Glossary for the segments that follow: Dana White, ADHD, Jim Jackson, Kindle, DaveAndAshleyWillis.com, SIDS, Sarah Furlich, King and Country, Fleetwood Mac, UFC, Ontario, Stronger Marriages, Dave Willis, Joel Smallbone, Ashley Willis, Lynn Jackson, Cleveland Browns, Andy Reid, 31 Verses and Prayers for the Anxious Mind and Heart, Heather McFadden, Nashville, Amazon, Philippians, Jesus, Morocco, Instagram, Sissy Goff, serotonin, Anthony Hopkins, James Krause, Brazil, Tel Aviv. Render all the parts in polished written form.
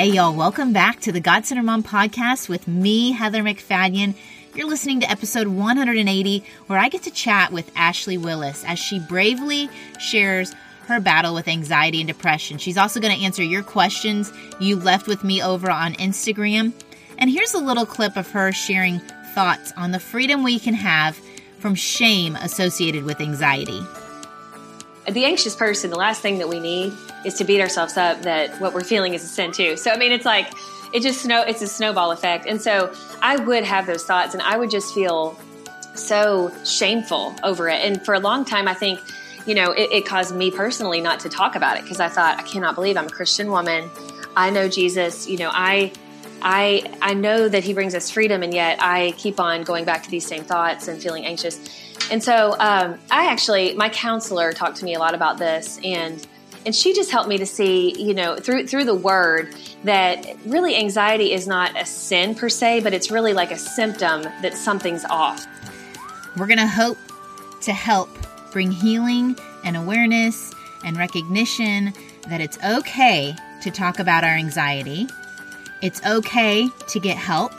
Hey, y'all, welcome back to the God-Centered Mom podcast with me, Heather McFadden. You're listening to episode 180, where I get to chat with Ashley Willis as she bravely shares her battle with anxiety and depression. She's also going to answer your questions you left with me over on Instagram. And here's a little clip of her sharing thoughts on the freedom we can have from shame associated with anxiety. The anxious person, the last thing that we need is to beat ourselves up that what we're feeling is a sin too. So, I mean, it's like, it's a snowball effect. And so I would have those thoughts and I would just feel so shameful over it. And for a long time, I think, it caused me personally not to talk about it because I thought, I cannot believe I'm a Christian woman. I know Jesus, I know that he brings us freedom. And yet I keep on going back to these same thoughts and feeling anxious. And so my counselor talked to me a lot about this, and she just helped me to see, through the word that really anxiety is not a sin per se, but it's really like a symptom that something's off. We're going to hope to help bring healing and awareness and recognition that it's okay to talk about our anxiety. It's okay to get help.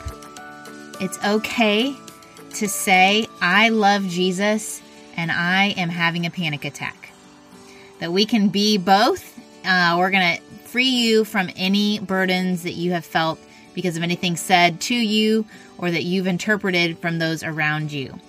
It's okay to say, I love Jesus and I am having a panic attack. That we can be both. We're going to free you from any burdens that you have felt because of anything said to you or that you've interpreted from those around you.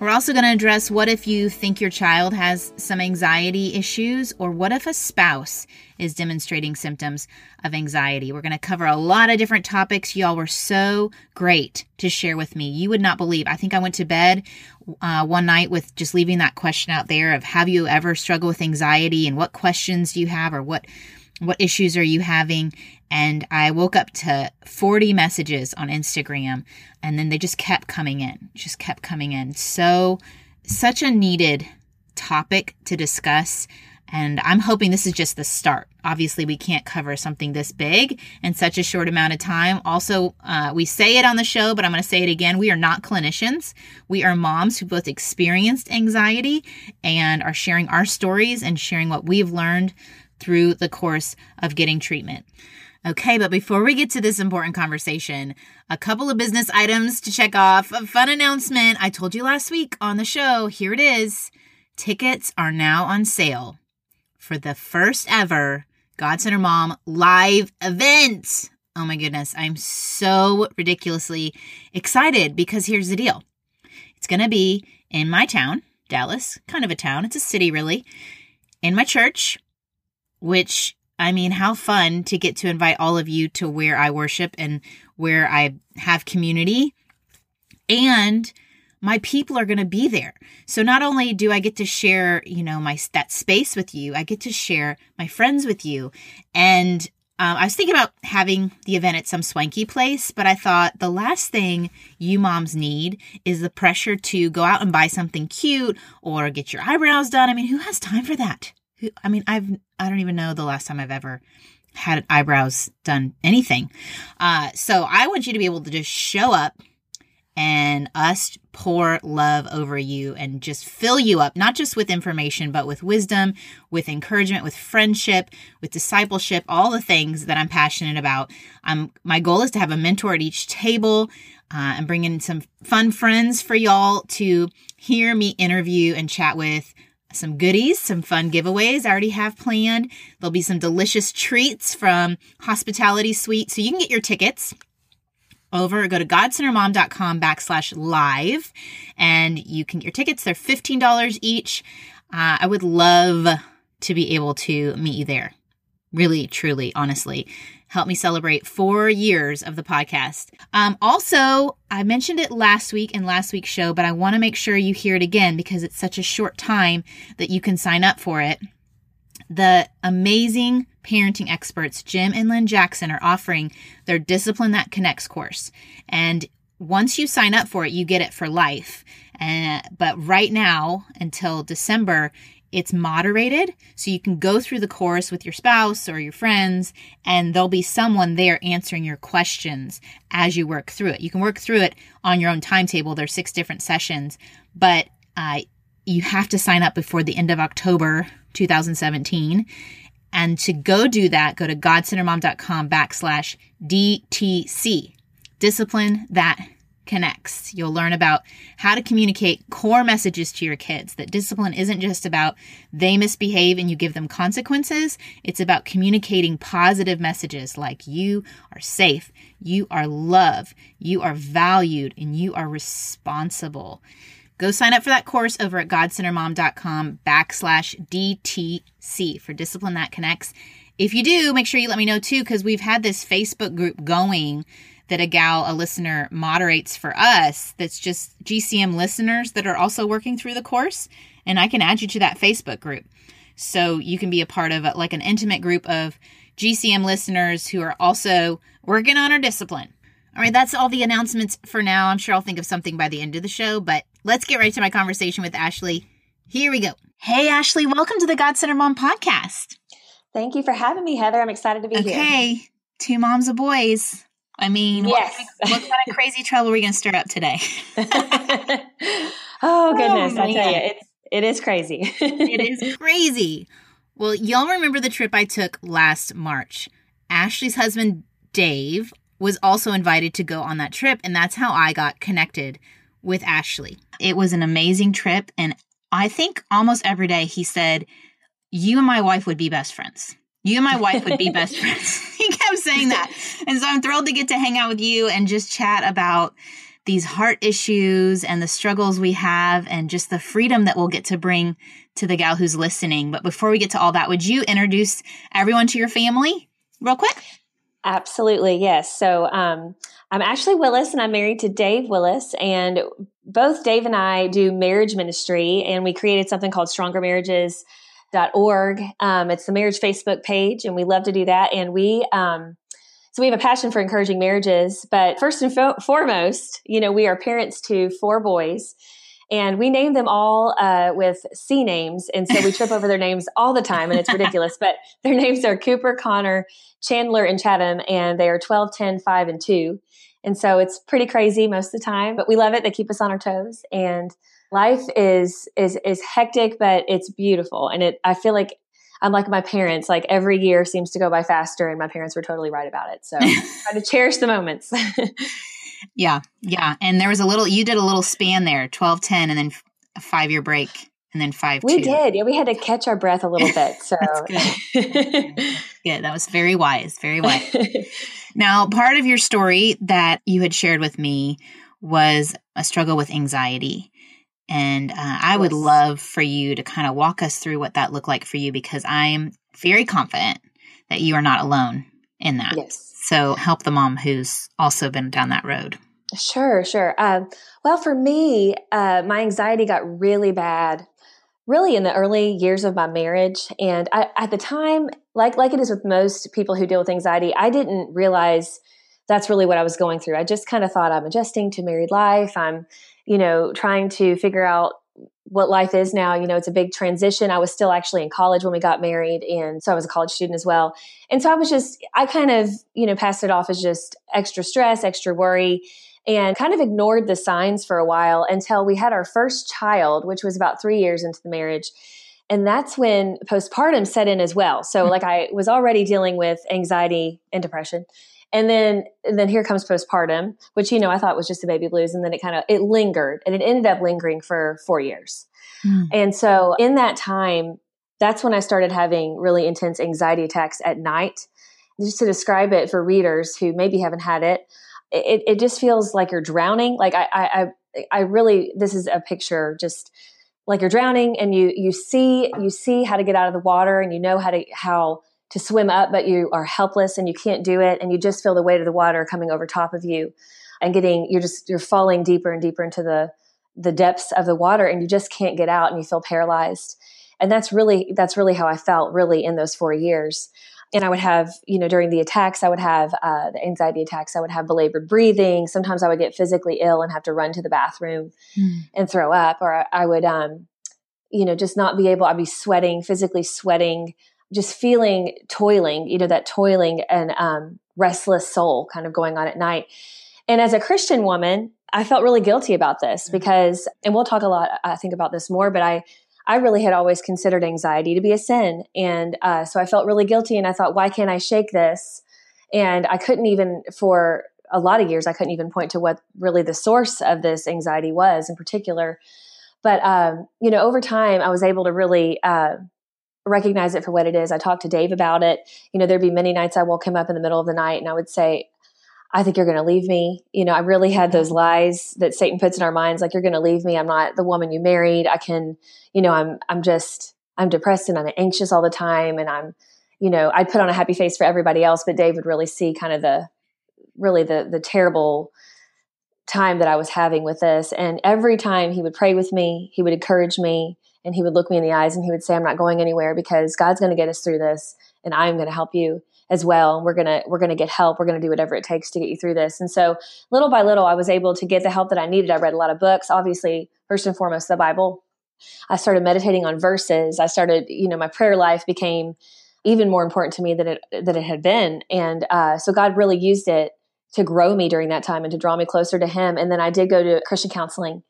We're also going to address what if you think your child has some anxiety issues, or what if a spouse is demonstrating symptoms of anxiety. We're going to cover a lot of different topics. Y'all were so great to share with me. You would not believe. I think I went to bed one night with just leaving that question out there of, have you ever struggled with anxiety, and what questions do you have, or what issues are you having? And I woke up to 40 messages on Instagram, and then they just kept coming in, So, such a needed topic to discuss, and I'm hoping this is just the start. Obviously, we can't cover something this big in such a short amount of time. Also, we say it on the show, but I'm going to say it again. We are not clinicians. We are moms who both experienced anxiety and are sharing our stories and sharing what we've learned through the course of getting treatment. Okay, but before we get to this important conversation, a couple of business items to check off. A fun announcement. I told you last week on the show, here it is. Tickets are now on sale for the first ever God-Centered Mom live event. Oh my goodness, I'm so ridiculously excited because here's the deal. It's going to be in my town, Dallas, kind of a town. It's a city really, in my church, which how fun to get to invite all of you to where I worship and where I have community. And my people are going to be there. So not only do I get to share, that space with you, I get to share my friends with you. And I was thinking about having the event at some swanky place, but I thought the last thing you moms need is the pressure to go out and buy something cute or get your eyebrows done. Who has time for that? I don't even know the last time I've ever had eyebrows done anything. So I want you to be able to just show up and us pour love over you and just fill you up, not just with information, but with wisdom, with encouragement, with friendship, with discipleship, all the things that I'm passionate about. My goal is to have a mentor at each table and bring in some fun friends for y'all to hear me interview and chat with. Some goodies, some fun giveaways I already have planned. There'll be some delicious treats from Hospitality Suite. So you can get your tickets over. Go to godcentermom.com/live and you can get your tickets. They're $15 each. I would love to be able to meet you there. Really, truly, honestly. Help me celebrate 4 years of the podcast. Also, I mentioned it last week in last week's show, but I want to make sure you hear it again because it's such a short time that you can sign up for it. The amazing parenting experts, Jim and Lynn Jackson, are offering their Discipline That Connects course. And once you sign up for it, you get it for life. But right now, until December, it's moderated, so you can go through the course with your spouse or your friends, and there'll be someone there answering your questions as you work through it. You can work through it on your own timetable. There's 6 different sessions, but you have to sign up before the end of October 2017. And to go do that, go to godcentermom.com/DTC. Discipline That Connects. You'll learn about how to communicate core messages to your kids, that discipline isn't just about they misbehave and you give them consequences. It's about communicating positive messages like you are safe, you are loved, you are valued, and you are responsible. Go sign up for that course over at godcentermom.com/DTC for Discipline That Connects. If you do, make sure you let me know too, because we've had this Facebook group going that a gal, a listener, moderates for us that's just GCM listeners that are also working through the course. And I can add you to that Facebook group. So you can be a part of like an intimate group of GCM listeners who are also working on our discipline. All right, that's all the announcements for now. I'm sure I'll think of something by the end of the show, but let's get right to my conversation with Ashley. Here we go. Hey, Ashley, welcome to the God-Centered Mom podcast. Thank you for having me, Heather. I'm excited to be here. Okay, two moms of boys. I mean, yes. What kind of crazy trouble are we going to stir up today? Oh, goodness. I tell you, it is crazy. It is crazy. Well, y'all remember the trip I took last March. Ashley's husband, Dave, was also invited to go on that trip, and that's how I got connected with Ashley. It was an amazing trip, and I think almost every day he said, you and my wife would be best friends. You and my wife would be best friends. He kept saying that. And so I'm thrilled to get to hang out with you and just chat about these heart issues and the struggles we have and just the freedom that we'll get to bring to the gal who's listening. But before we get to all that, would you introduce everyone to your family real quick? Absolutely. Yes. So, I'm Ashley Willis and I'm married to Dave Willis, and both Dave and I do marriage ministry, and we created something called Stronger Marriages.org. It's the marriage Facebook page, and we love to do that. And we have a passion for encouraging marriages, but first and foremost, we are parents to four boys, and we name them all with C names. And so we trip over their names all the time, and it's ridiculous. But their names are Cooper, Connor, Chandler, and Chatham, and they are 12, 10, 5, and 2. And so it's pretty crazy most of the time, but we love it. They keep us on our toes. And life is hectic, but it's beautiful. And I feel like I'm like my parents, like every year seems to go by faster, and my parents were totally right about it. So try to cherish the moments. Yeah. Yeah. And there was you did a little span there, 12, 10, and then a 5-year break, and then 5, 2. We did. Yeah. We had to catch our breath a little bit. So good. Yeah, that was very wise. Very wise. Now, part of your story that you had shared with me was a struggle with anxiety. And I would love for you to kind of walk us through what that looked like for you, because I'm very confident that you are not alone in that. Yes. So help the mom who's also been down that road. Sure. Well, for me, my anxiety got really bad, really in the early years of my marriage. And I, at the time, like it is with most people who deal with anxiety, I didn't realize that's really what I was going through. I just kind of thought, I'm adjusting to married life. I'm, trying to figure out what life is now. It's a big transition. I was still actually in college when we got married. And so I was a college student as well. And so I kind of, passed it off as just extra stress, extra worry, and kind of ignored the signs for a while until we had our first child, which was about 3 years into the marriage. And that's when postpartum set in as well. So like I was already dealing with anxiety and depression. And then here comes postpartum, which, I thought was just the baby blues. And then it lingered, and it ended up lingering for 4 years. Mm. And so in that time, that's when I started having really intense anxiety attacks at night. Just to describe it for readers who maybe haven't had it, it just feels like you're drowning. Like I really, this is a picture just like you're drowning, and you see how to get out of the water, and you know how to swim up, but you are helpless and you can't do it. And you just feel the weight of the water coming over top of you, and you're falling deeper and deeper into the depths of the water, and you just can't get out, and you feel paralyzed. And that's really how I felt really in those 4 years. And I would have, during the attacks, I would have the anxiety attacks, I would have belabored breathing. Sometimes I would get physically ill and have to run to the bathroom and throw up, or I would, just not be able, I'd be sweating, physically sweating, just feeling toiling, that toiling and restless soul kind of going on at night. And as a Christian woman, I felt really guilty about this because, and we'll talk a lot, I think, about this more, but I I really had always considered anxiety to be a sin. And so I felt really guilty and I thought, why can't I shake this? And I couldn't even, for a lot of years, I couldn't even point to what really the source of this anxiety was in particular. But, you know, over time, I was able to really recognize it for what it is. I talked to Dave about it. You know, there'd be many nights I woke him up in the middle of the night and I would say, I think you're going to leave me. You know, I really had those lies that Satan puts in our minds. Like, you're going to leave me. I'm not the woman you married. I can, you know, I'm depressed and I'm anxious all the time. And I'm, you know, I'd put on a happy face for everybody else, but Dave would really see kind of the terrible time that I was having with this. And every time he would pray with me, he would encourage me, and he would look me in the eyes and he would say, I'm not going anywhere because God's going to get us through this. And I'm going to help you as well. We're going to get help. We're going to do whatever it takes to get you through this. And so little by little, I was able to get the help that I needed. I read a lot of books, obviously, first and foremost, the Bible. I started meditating on verses. I started, you know, my prayer life became even more important to me than it had been. And so God really used it to grow me during that time and to draw me closer to him. And then I did go to Christian counseling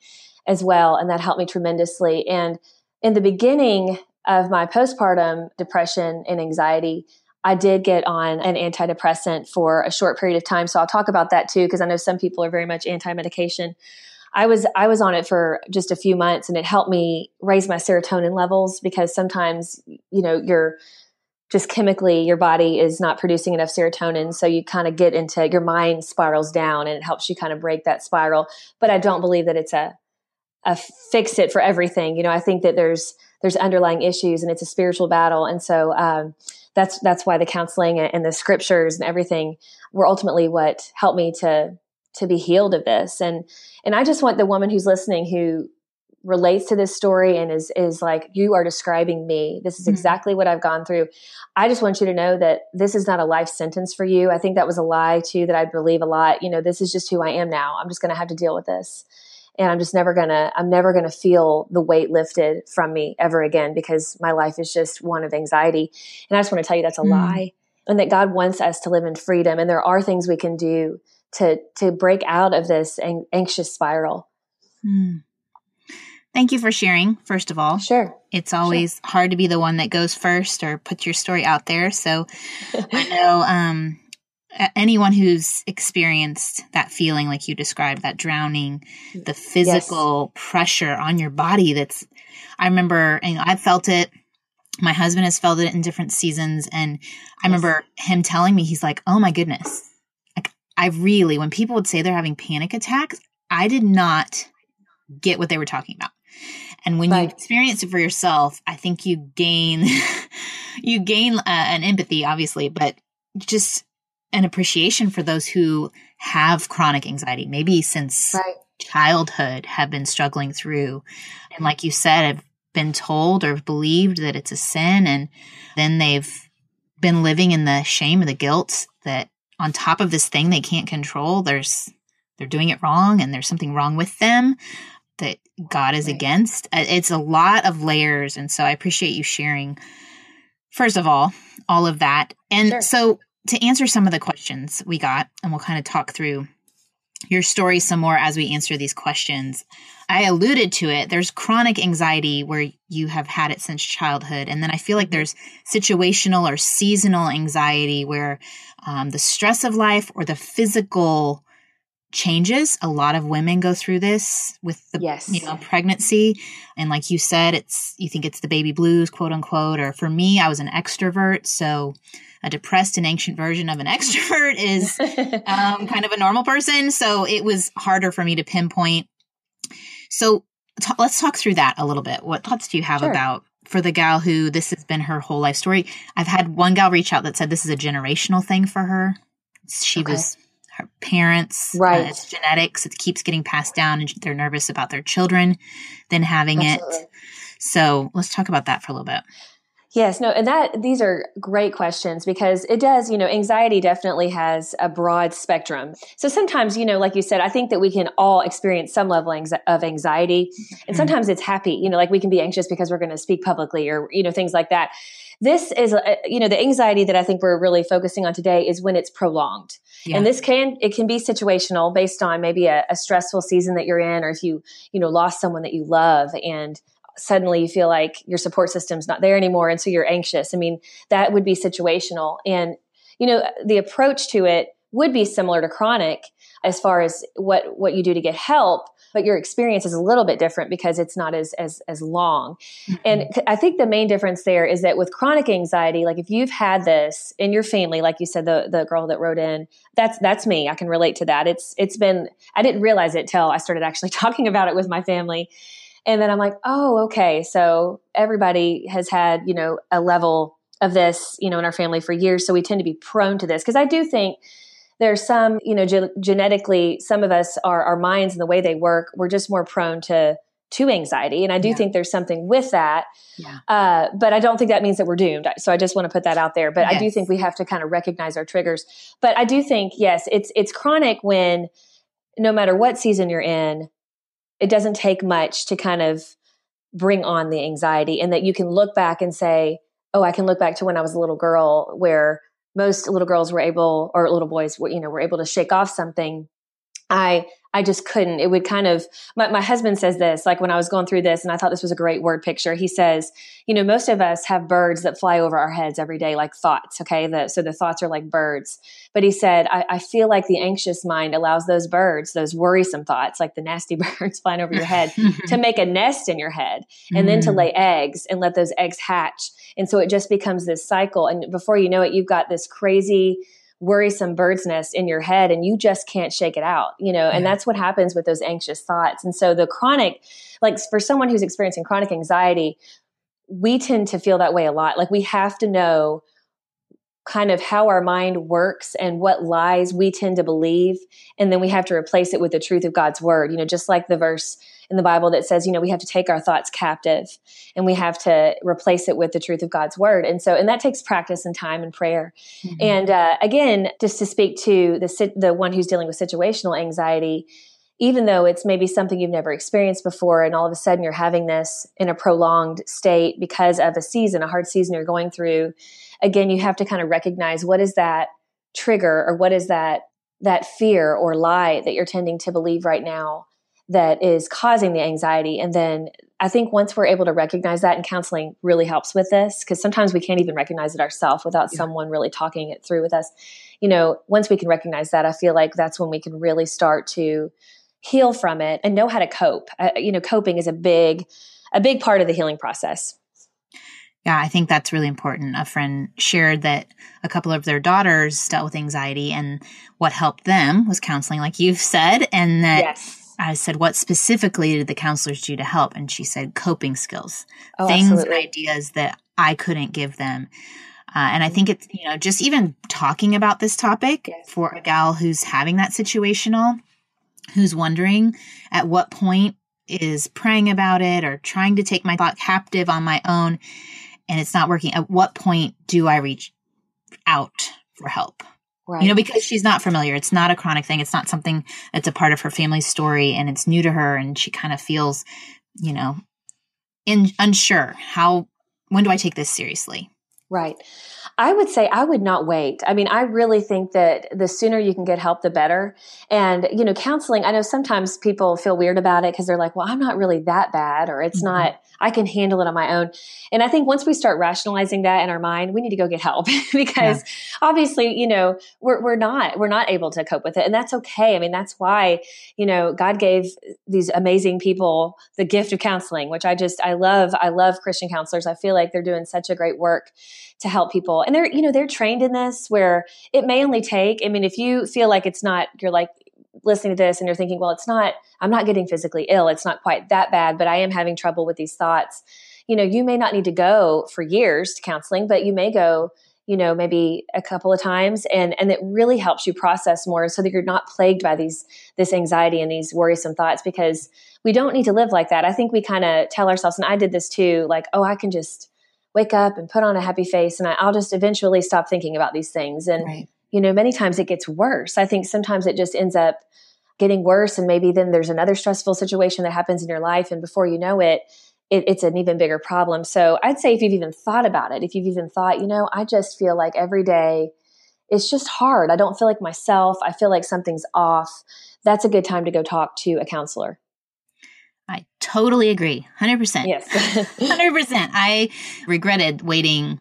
as well. And that helped me tremendously. And in the beginning of my postpartum depression and anxiety, I did get on an antidepressant for a short period of time. So I'll talk about that too, because I know some people are very much anti-medication. I was on it for just a few months and it helped me raise my serotonin levels, because sometimes, you know, you're just chemically, your body is not producing enough serotonin. So you kind of get into, your mind spirals down, and it helps you kind of break that spiral. But I don't believe that it's a fix it for everything. You know, I think that there's underlying issues and it's a spiritual battle. And so, that's why the counseling and the scriptures and everything were ultimately what helped me to be healed of this. And I just want the woman who's listening, who relates to this story and is like, you are describing me. This is exactly what I've gone through. I just want you to know that this is not a life sentence for you. I think that was a lie too, that I believe a lot. You know, this is just who I am now. I'm just going to have to deal with this. And I'm just never going to feel the weight lifted from me ever again, because my life is just one of anxiety. And I just want to tell you that's a lie, and that God wants us to live in freedom. And there are things we can do to break out of this anxious spiral. Mm. Thank you for sharing, first of all. Sure. It's always hard to be the one that goes first or puts your story out there. So I know, anyone who's experienced that feeling like you described, that drowning, the physical pressure on your body, I remember, and I felt it. My husband has felt it in different seasons. And I remember him telling me, he's like, oh my goodness. Like, when people would say they're having panic attacks, I did not get what they were talking about. And when you experience it for yourself, I think you gain, an empathy, obviously, but just an appreciation for those who have chronic anxiety, maybe since childhood have been struggling through. And like you said, have been told or believed that it's a sin. And then they've been living in the shame and the guilt that on top of this thing they can't control, they're doing it wrong and there's something wrong with them that God is against. It's a lot of layers. And so I appreciate you sharing, first of all of that. And so to answer some of the questions we got, and we'll kind of talk through your story some more as we answer these questions. I alluded to it. There's chronic anxiety where you have had it since childhood. And then I feel like there's situational or seasonal anxiety where the stress of life or the physical changes. A lot of women go through this with the pregnancy. And like you said, you think it's the baby blues, quote unquote. Or for me, I was an extrovert. So a depressed and anxious version of an extrovert is kind of a normal person. So it was harder for me to pinpoint. So let's talk through that a little bit. What thoughts do you have about, for the gal who this has been her whole life story? I've had one gal reach out that said this is a generational thing for her. She was her parents, it's genetics, it keeps getting passed down, and they're nervous about their children then having it. So let's talk about that for a little bit. Yes, no, and these are great questions, because it does, you know, anxiety definitely has a broad spectrum. So sometimes, you know, like you said, I think that we can all experience some level of anxiety, and sometimes it's happy, you know, like we can be anxious because we're going to speak publicly or, you know, things like that. This is, you know, the anxiety that I think we're really focusing on today is when it's prolonged. Yeah. And it can be situational based on maybe a stressful season that you're in, or if you, you know, lost someone that you love and suddenly you feel like your support system's not there anymore. And so you're anxious. I mean, that would be situational. And, you know, the approach to it would be similar to chronic as far as what you do to get help, but your experience is a little bit different because it's not as long. Mm-hmm. And I think the main difference there is that with chronic anxiety, like if you've had this in your family, like you said, the girl that wrote in, that's me. I can relate to that. It's been, I didn't realize it till I started actually talking about it with my family. And then I'm like, oh, okay. So everybody has had, you know, a level of this, you know, in our family for years. So we tend to be prone to this. Cause I do think there's some, you know, genetically, some of us are, our minds and the way they work, we're just more prone to anxiety. And I do think there's something with that. Yeah. But I don't think that means that we're doomed. So I just want to put that out there, but yes. I do think we have to kind of recognize our triggers, but I do think, yes, it's chronic when no matter what season you're in, it doesn't take much to kind of bring on the anxiety, and that you can look back and say, oh, I can look back to when I was a little girl where most little girls were able, or little boys were, you know, were able to shake off something. I just couldn't. It would kind of, my husband says this, like when I was going through this and I thought this was a great word picture, he says, you know, most of us have birds that fly over our heads every day, like thoughts. Okay. So the thoughts are like birds, but he said, I feel like the anxious mind allows those birds, those worrisome thoughts, like the nasty birds flying over your head to make a nest in your head and then to lay eggs and let those eggs hatch. And so it just becomes this cycle. And before you know it, you've got this crazy worrisome bird's nest in your head and you just can't shake it out, you know, and that's what happens with those anxious thoughts. And so the chronic, like for someone who's experiencing chronic anxiety, we tend to feel that way a lot. Like we have to know kind of how our mind works and what lies we tend to believe. And then we have to replace it with the truth of God's word, you know, just like the verse in the Bible that says, you know, we have to take our thoughts captive and we have to replace it with the truth of God's word. And so, and that takes practice and time and prayer. Mm-hmm. And again, just to speak to the one who's dealing with situational anxiety, even though it's maybe something you've never experienced before, and all of a sudden you're having this in a prolonged state because of a season, a hard season you're going through, again, you have to kind of recognize what is that trigger or what is that fear or lie that you're tending to believe right now that is causing the anxiety. And then I think once we're able to recognize that, and counseling really helps with this, because sometimes we can't even recognize it ourselves without someone really talking it through with us. You know, once we can recognize that, I feel like that's when we can really start to heal from it and know how to cope. You know, coping is a big part of the healing process. Yeah, I think that's really important. A friend shared that a couple of their daughters dealt with anxiety, and what helped them was counseling, like you've said, and that I said, what specifically did the counselors do to help? And she said, coping skills, things absolutely. And ideas that I couldn't give them. And I think it's, you know, just even talking about this topic for a gal who's having that situational, who's wondering at what point is praying about it or trying to take my thought captive on my own and it's not working. At what point do I reach out for help? Right. You know, because she's not familiar. It's not a chronic thing. It's not something that's a part of her family's story, and it's new to her, and she kind of feels, you know, unsure. When do I take this seriously? Right. I would say I would not wait. I mean, I really think that the sooner you can get help, the better. And, you know, counseling, I know sometimes people feel weird about it because they're like, well, I'm not really that bad, or it's not, I can handle it on my own. And I think once we start rationalizing that in our mind, we need to go get help because obviously, you know, we're not able to cope with it. And that's okay. I mean, that's why, you know, God gave these amazing people the gift of counseling, which I love Christian counselors. I feel like they're doing such a great work to help people. And they're, you know, they're trained in this where it may only take, I mean, if you feel like it's not, you're like listening to this and you're thinking, well, it's not, I'm not getting physically ill. It's not quite that bad, but I am having trouble with these thoughts. You know, you may not need to go for years to counseling, but you may go, you know, maybe a couple of times, and it really helps you process more so that you're not plagued by this anxiety and these worrisome thoughts, because we don't need to live like that. I think we kind of tell ourselves, and I did this too, like, oh, I can just wake up and put on a happy face and I'll just eventually stop thinking about these things. And, you know, many times it gets worse. I think sometimes it just ends up getting worse, and maybe then there's another stressful situation that happens in your life. And before you know it, it's an even bigger problem. So I'd say if you've even thought about it, if you've even thought, you know, I just feel like every day it's just hard. I don't feel like myself. I feel like something's off. That's a good time to go talk to a counselor. I totally agree. 100%. Yes. 100%. I regretted waiting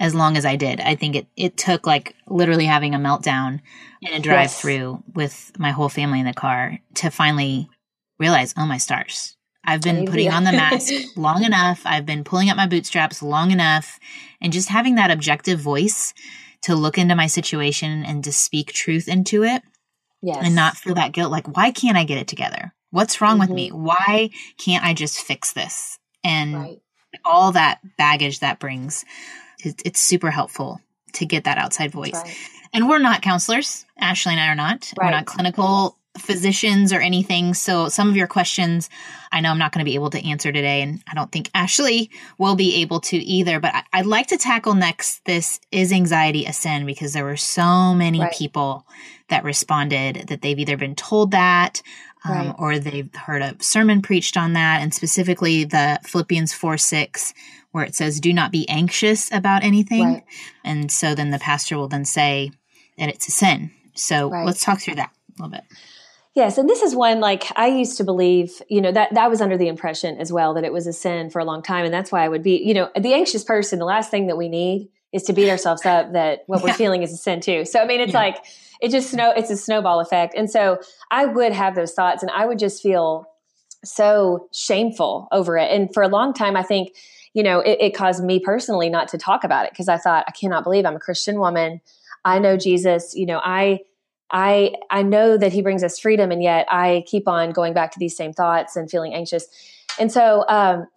as long as I did. I think it took like literally having a meltdown in a drive-through with my whole family in the car to finally realize, oh my stars, I've been putting on the mask long enough. I've been pulling up my bootstraps long enough. And just having that objective voice to look into my situation and to speak truth into it. Yes. And not feel that guilt. Like, why can't I get it together? What's wrong with me? Why can't I just fix this? And all that baggage that brings, it's super helpful to get that outside voice. Right. And we're not counselors. Ashley and I are not. Right. We're not clinical physicians or anything. So some of your questions, I know I'm not going to be able to answer today, and I don't think Ashley will be able to either, but I'd like to tackle next, this is anxiety a sin? Because there were so many people that responded that they've either been told that or they've heard a sermon preached on that. And specifically the Philippians 4:6, where it says, do not be anxious about anything. Right. And so then the pastor will then say that it's a sin. So let's talk through that a little bit. Yes. And this is one, like, I used to believe, you know, that was under the impression as well that it was a sin for a long time. And that's why I would be, you know, the anxious person, the last thing that we need is to beat ourselves up that what we're feeling is a sin too. So, I mean, it's like, it's a snowball effect. And so I would have those thoughts and I would just feel so shameful over it. And for a long time, I think, you know, it caused me personally not to talk about it because I thought, I cannot believe I'm a Christian woman. I know Jesus, you know, I know that he brings us freedom, and yet I keep on going back to these same thoughts and feeling anxious. And so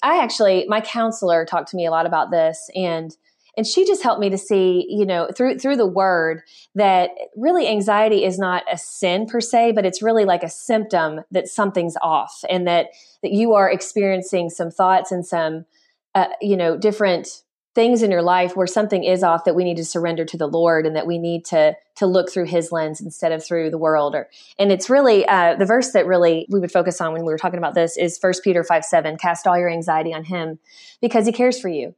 my counselor talked to me a lot about this, and she just helped me to see, you know, through the word that really anxiety is not a sin per se, but it's really like a symptom that something's off and that you are experiencing some thoughts and some, you know, different things in your life where something is off that we need to surrender to the Lord and that we need to look through his lens instead of through the world. And it's really, the verse that really we would focus on when we were talking about this is 1 Peter 5:7, cast all your anxiety on him because he cares for you.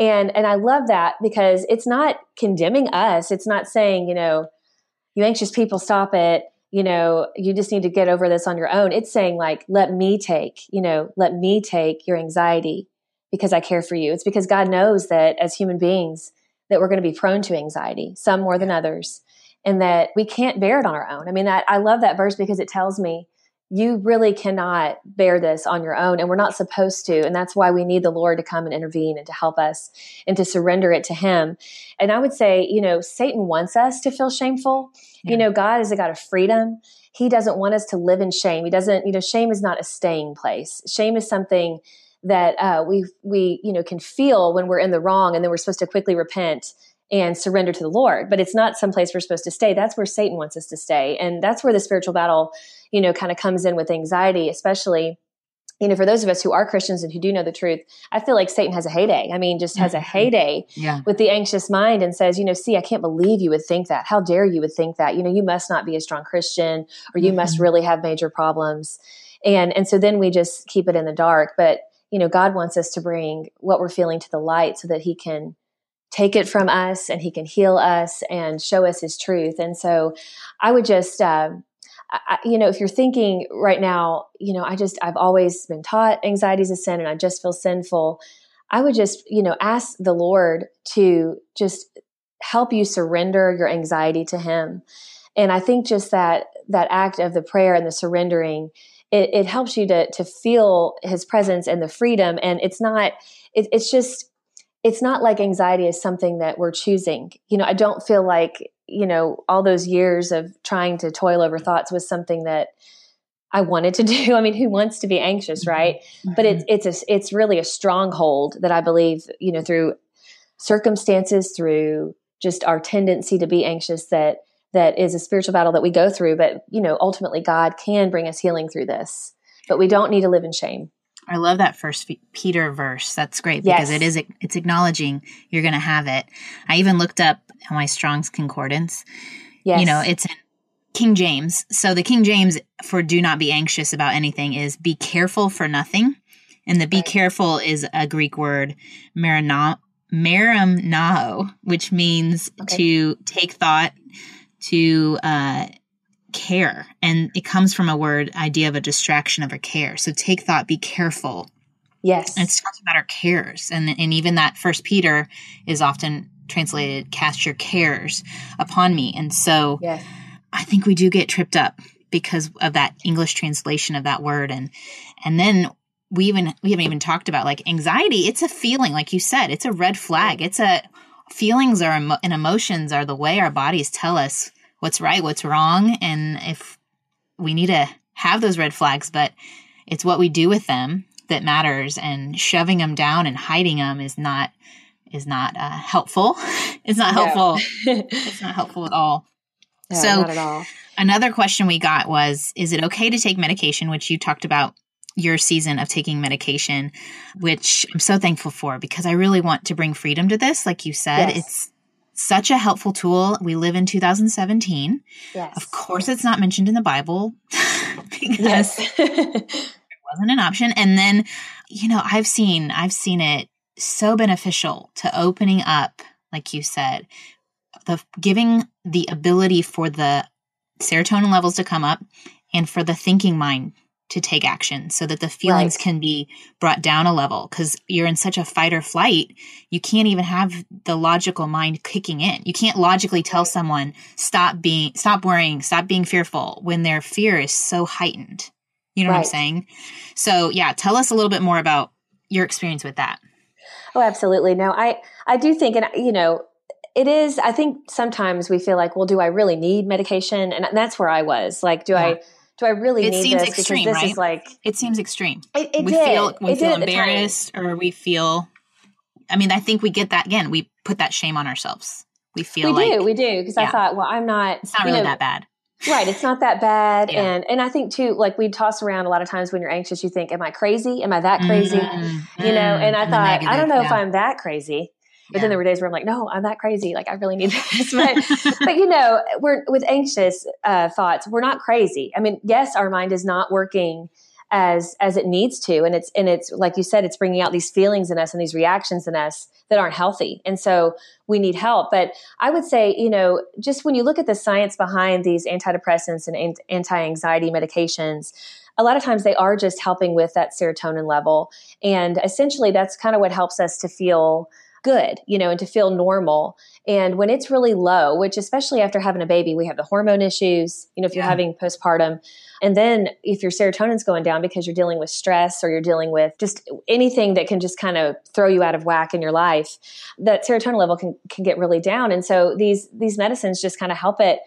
And I love that because it's not condemning us. It's not saying, you know, you anxious people, stop it. You know, you just need to get over this on your own. It's saying like, let me take your anxiety because I care for you. It's because God knows that as human beings that we're going to be prone to anxiety, some more than others, and that we can't bear it on our own. I mean, I love that verse because it tells me you really cannot bear this on your own, and we're not supposed to. And that's why we need the Lord to come and intervene and to help us and to surrender it to him. And I would say, you know, Satan wants us to feel shameful. Yeah. You know, God is a God of freedom. He doesn't want us to live in shame. He doesn't, you know, shame is not a staying place. Shame is something that we you know can feel when we're in the wrong, and then we're supposed to quickly repent and surrender to the Lord. But it's not someplace we're supposed to stay. That's where Satan wants us to stay, and that's where the spiritual battle, you know, kind of comes in with anxiety, especially, you know, for those of us who are Christians and who do know the truth. I feel like Satan has a heyday. I mean, just has a heyday with the anxious mind and says, you know, see, I can't believe you would think that. How dare you would think that? You know, you must not be a strong Christian, or you must really have major problems, and so then we just keep it in the dark, but. You know, God wants us to bring what we're feeling to the light so that he can take it from us and he can heal us and show us his truth. And so I would just, you know, if you're thinking right now, you know, I've always been taught anxiety is a sin and I just feel sinful. I would just, you know, ask the Lord to just help you surrender your anxiety to him. And I think just that act of the prayer and the surrendering, it helps you to feel his presence and the freedom. And it's not, it's not like anxiety is something that we're choosing. You know, I don't feel like, you know, all those years of trying to toil over thoughts was something that I wanted to do. I mean, who wants to be anxious, right? Mm-hmm. But it's really a stronghold that I believe, you know, through circumstances, through just our tendency to be anxious that is a spiritual battle that we go through, but, you know, ultimately God can bring us healing through this, but we don't need to live in shame. I love that First Peter verse. That's great because it's acknowledging you're going to have it. I even looked up my Strong's Concordance. Yes. You know, it's in King James. So the King James for do not be anxious about anything is be careful for nothing. And the be careful is a Greek word, merimnao, which means to take thought, to care. And it comes from a word, idea of a distraction of a care. So take thought, be careful. Yes. And it's talking about our cares. And even that First Peter is often translated, cast your cares upon me. And so yes. I think we do get tripped up because of that English translation of that word. And then we haven't even talked about like anxiety. It's a feeling, like you said, it's a red flag. It's a feelings are and emotions are the way our bodies tell us what's right, what's wrong. And if we need to have those red flags, but it's what we do with them that matters, and shoving them down and hiding them is not helpful. It's not helpful. No. It's not helpful at all. No, so not at all. Another question we got was, is it okay to take medication, which you talked about your season of taking medication, which I'm so thankful for because I really want to bring freedom to this. Like you said, yes. It's such a helpful tool. We live in 2017. Yes. Of course, it's not mentioned in the Bible because it wasn't an option. And then, you know, I've seen it so beneficial to opening up, like you said, the giving the ability for the serotonin levels to come up and for the thinking mind to take action so that the feelings right. can be brought down a level, because you're in such a fight or flight, you can't even have the logical mind kicking in. You can't logically tell someone, stop worrying, stop being fearful when their fear is so heightened. You know right. what I'm saying? So yeah, tell us a little bit more about your experience with that. Oh, absolutely. No, I do think, and you know, it is, I think sometimes we feel like, well, do I really need medication? And that's where I was like, do I really need this? It seems extreme, right? Is like, it seems extreme. We feel embarrassed or we feel, I mean, I think we get that again. We put that shame on ourselves. We do. Because I thought, well, it's not really that bad. Right. It's not that bad. Yeah. And I think too, like we toss around a lot of times when you're anxious, you think, am I crazy? Am I that crazy? You know, and I thought, negative, I don't know if I'm that crazy. But then there were days where I'm like, no, I'm that crazy. Like I really need this. But you know, we're with anxious thoughts, we're not crazy. I mean, yes, our mind is not working as it needs to. And it's like you said, it's bringing out these feelings in us and these reactions in us that aren't healthy. And so we need help. But I would say, you know, just when you look at the science behind these antidepressants and anti-anxiety medications, a lot of times they are just helping with that serotonin level. And essentially that's kind of what helps us to feel good, you know, and to feel normal. And when it's really low, which especially after having a baby, we have the hormone issues, you know, if you're having postpartum, and then if your serotonin's going down because you're dealing with stress or you're dealing with just anything that can just kind of throw you out of whack in your life, that serotonin level can get really down. And so these medicines just kind of help it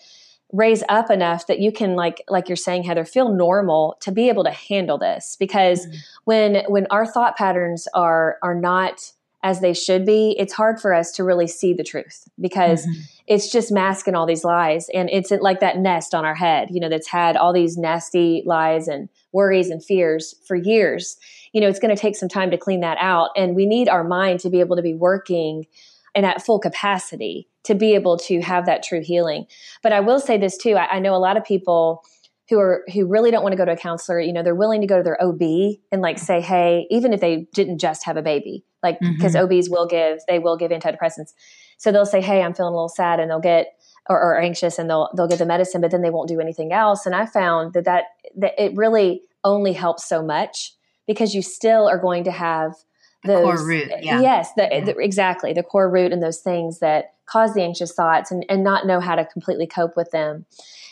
raise up enough that you can, like you're saying, Heather, feel normal to be able to handle this. Because when our thought patterns are not as they should be, it's hard for us to really see the truth because it's just masking all these lies. And it's like that nest on our head, you know, that's had all these nasty lies and worries and fears for years. You know, it's going to take some time to clean that out. And we need our mind to be able to be working and at full capacity to be able to have that true healing. But I will say this too. I know a lot of people who really don't want to go to a counselor, you know, they're willing to go to their OB and like say, hey, even if they didn't just have a baby, like, because OBs will give antidepressants. So they'll say, hey, I'm feeling a little sad, and they'll get, or anxious, and they'll get the medicine, but then they won't do anything else. And I found that it really only helps so much because you still are going to have those, the core root. Yeah. Yes, exactly. The core root and those things that cause the anxious thoughts and not know how to completely cope with them.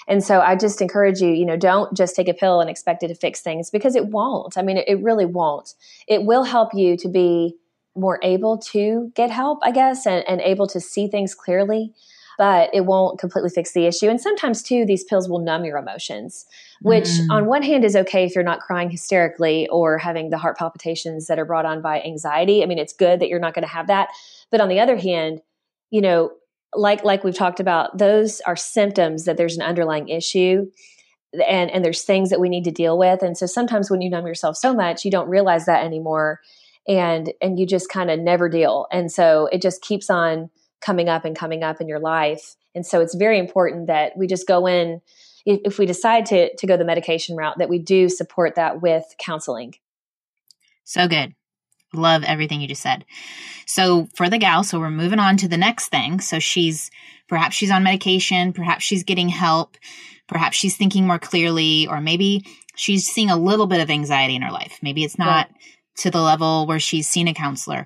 And so I just encourage you, you know, don't just take a pill and expect it to fix things, because it won't. I mean, it really won't. It will help you to be more able to get help, I guess, and able to see things clearly, but it won't completely fix the issue. And sometimes too, these pills will numb your emotions, which on one hand is okay if you're not crying hysterically or having the heart palpitations that are brought on by anxiety. I mean, it's good that you're not going to have that. But on the other hand, you know, like we've talked about, those are symptoms that there's an underlying issue and there's things that we need to deal with. And so sometimes when you numb yourself so much, you don't realize that anymore and you just kind of never deal. And so it just keeps on coming up in your life. And so it's very important that we just go in, if we decide to go the medication route, that we do support that with counseling. So good. Love everything you just said. So for the gal, so we're moving on to the next thing. So she's, perhaps she's on medication, perhaps she's getting help, Perhaps she's thinking more clearly, or maybe she's seeing a little bit of anxiety in her life. Maybe it's not right to the level where she's seen a counselor.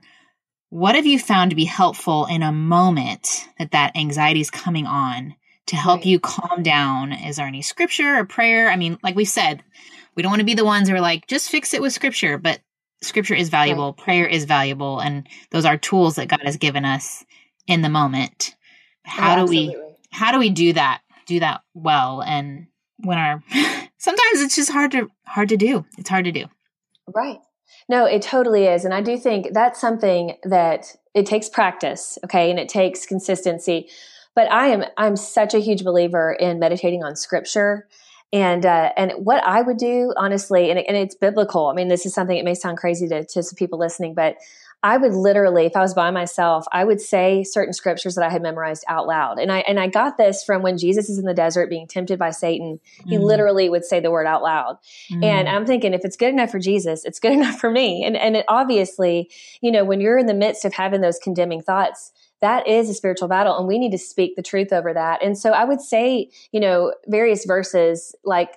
What have you found to be helpful in a moment that anxiety is coming on to help right. you calm down? Is there any scripture or prayer? I mean, like we said, we don't want to be the ones who are like, just fix it with scripture, but scripture is valuable. Right. Prayer is valuable. And those are tools that God has given us in the moment. How do we do that well? And when sometimes it's just hard to do. It's hard to do. Right. No, it totally is. And I do think that's something that it takes practice. Okay. And it takes consistency, but I'm such a huge believer in meditating on scripture. And what I would do, honestly, and it's biblical. I mean, this is something, it may sound crazy to some people listening, but I would literally, if I was by myself, I would say certain scriptures that I had memorized out loud. And I got this from when Jesus is in the desert being tempted by Satan. He literally would say the word out loud. And I'm thinking, if it's good enough for Jesus, it's good enough for me. And it obviously, you know, when you're in the midst of having those condemning thoughts, that is a spiritual battle, and we need to speak the truth over that. And so I would say, you know, various verses like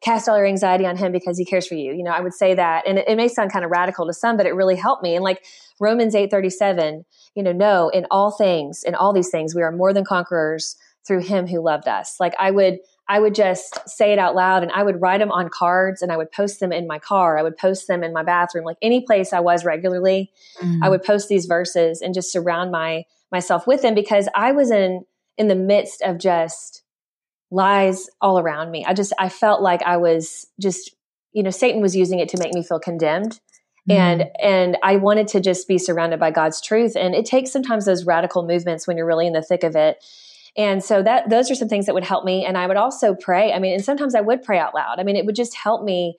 cast all your anxiety on him because he cares for you. You know, I would say that, and it may sound kind of radical to some, but it really helped me. And like Romans 8:37, you know, no, in all these things, we are more than conquerors through him who loved us. Like I would just say it out loud, and I would write them on cards, and I would post them in my car. I would post them in my bathroom, like any place I was regularly. I would post these verses and just surround myself with them, because I was in the midst of just lies all around me. I felt like I was just, you know, Satan was using it to make me feel condemned. And I wanted to just be surrounded by God's truth. And it takes sometimes those radical movements when you're really in the thick of it. And so those are some things that would help me. And I would also pray. I mean, and sometimes I would pray out loud. I mean, it would just help me,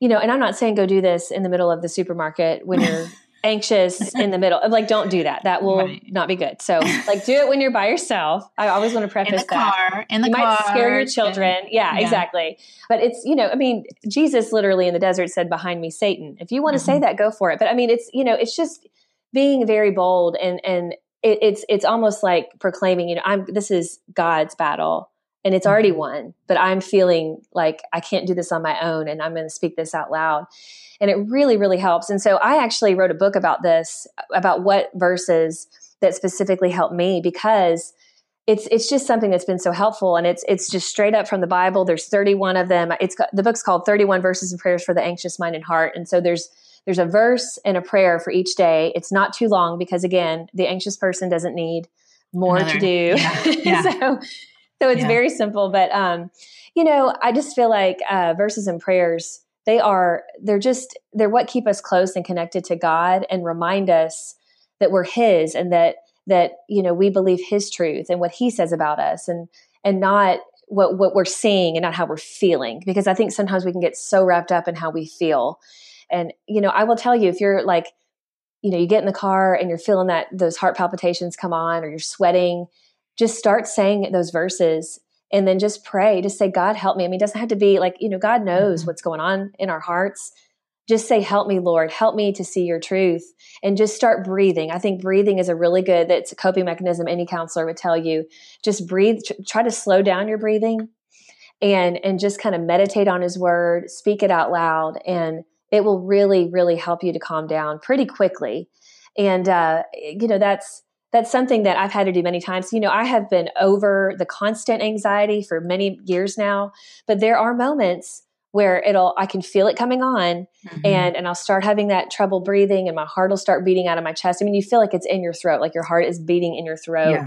you know, and I'm not saying go do this in the middle of the supermarket when you're anxious in the middle. Like, don't do that. That will not be good. So like, do it when you're by yourself. I always want to preface that. You might scare your children. Yeah, exactly. But it's, you know, I mean, Jesus literally in the desert said, "Behind me, Satan." If you want to say that, go for it. But I mean, it's, you know, it's just being very bold and, It's almost like proclaiming, you know, this is God's battle and it's already won, but I'm feeling like I can't do this on my own, and I'm going to speak this out loud. And it really, really helps. And so I actually wrote a book about this, about what verses that specifically helped me, because it's just something that's been so helpful. And it's just straight up from the Bible. There's 31 of them. The book's called 31 Verses and Prayers for the Anxious Mind and Heart. And so there's a verse and a prayer for each day. It's not too long because, again, the anxious person doesn't need more to do. Yeah. So it's very simple. But, you know, I just feel like verses and prayers, they're what keep us close and connected to God and remind us that we're his, and that, you know, we believe his truth and what he says about us, and not what we're seeing and not how we're feeling. Because I think sometimes we can get so wrapped up in how we feel. And, you know, I will tell you, if you're like, you know, you get in the car and you're feeling that those heart palpitations come on, or you're sweating, just start saying those verses and then just pray. Just say, "God, help me." I mean, it doesn't have to be like, you know, God knows what's going on in our hearts. Just say, "Help me, Lord, help me to see your truth," and just start breathing. I think breathing is that's a coping mechanism. Any counselor would tell you, just breathe, try to slow down your breathing and just kind of meditate on his word, speak it out loud, and it will really, really help you to calm down pretty quickly. And, you know, that's something that I've had to do many times. You know, I have been over the constant anxiety for many years now, but there are moments where I can feel it coming on, and I'll start having that trouble breathing, and my heart will start beating out of my chest. I mean, you feel like it's in your throat, like your heart is beating in your throat,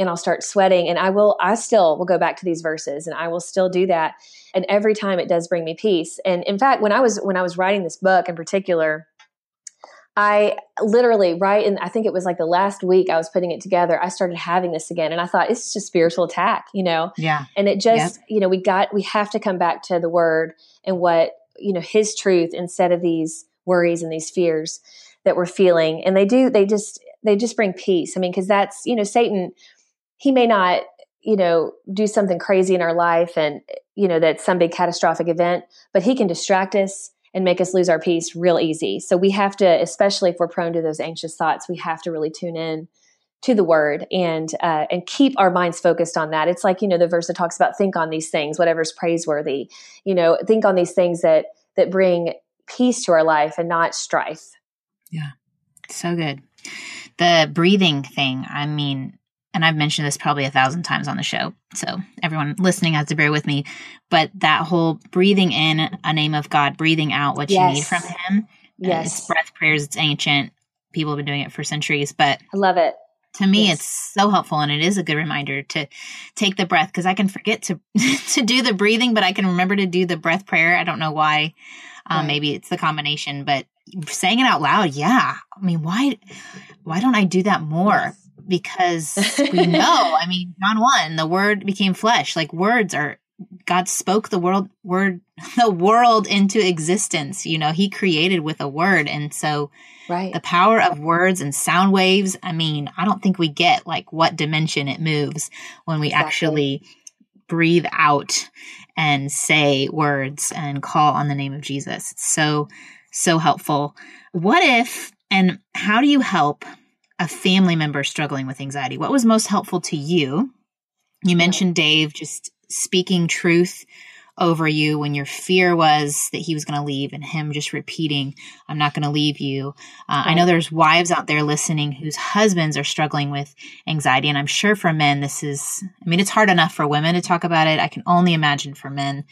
and I'll start sweating, and I still will go back to these verses, and I will still do that. And every time it does bring me peace. And in fact, when I was writing this book in particular, I literally I think it was like the last week I was putting it together, I started having this again, and I thought, it's just spiritual attack, you know? Yeah. And it just, you know, we have to come back to the word and what, you know, his truth, instead of these worries and these fears that we're feeling. And they just bring peace. I mean, 'cause that's, you know, Satan, he may not, you know, do something crazy in our life and, you know, that's some big catastrophic event, but he can distract us and make us lose our peace real easy. So we have to, especially if we're prone to those anxious thoughts, we have to really tune in to the word and keep our minds focused on that. It's like, you know, the verse that talks about think on these things, whatever's praiseworthy, you know, think on these things that bring peace to our life and not strife. Yeah. So good. The breathing thing, I mean, and I've mentioned this probably 1,000 times on the show, so everyone listening has to bear with me, but that whole breathing in a name of God, breathing out what you need from him. Yes. It's breath prayers. It's ancient. People have been doing it for centuries, but I love it. To me, it's so helpful, and it is a good reminder to take the breath, because I can forget to to do the breathing, but I can remember to do the breath prayer. I don't know why. Right. Maybe it's the combination, but saying it out loud, I mean, why don't I do that more? Because we know, I mean, John 1, the word became flesh. Like, words are, God spoke the world into existence. You know, he created with a word. And so the power of words and sound waves, I mean, I don't think we get like what dimension it moves when we actually breathe out and say words and call on the name of Jesus. It's so helpful. What if, and how do you help a family member struggling with anxiety? What was most helpful to you? You mentioned Dave just speaking truth over you when your fear was that he was going to leave, and him just repeating, I'm not going to leave you. I know there's wives out there listening whose husbands are struggling with anxiety. And I'm sure for men, this is, I mean, it's hard enough for women to talk about it. I can only imagine for men,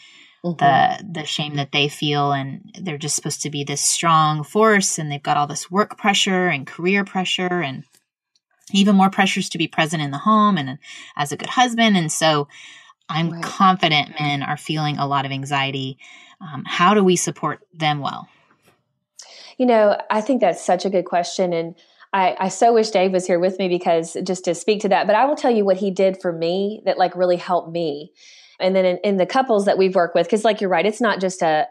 the shame that they feel, and they're just supposed to be this strong force, and they've got all this work pressure and career pressure and even more pressures to be present in the home and as a good husband. And so I'm confident men are feeling a lot of anxiety. How do we support them well? You know, I think that's such a good question. And I so wish Dave was here with me, because just to speak to that, but I will tell you what he did for me that like really helped me. And then in the couples that we've worked with, because like you're right, it's not just a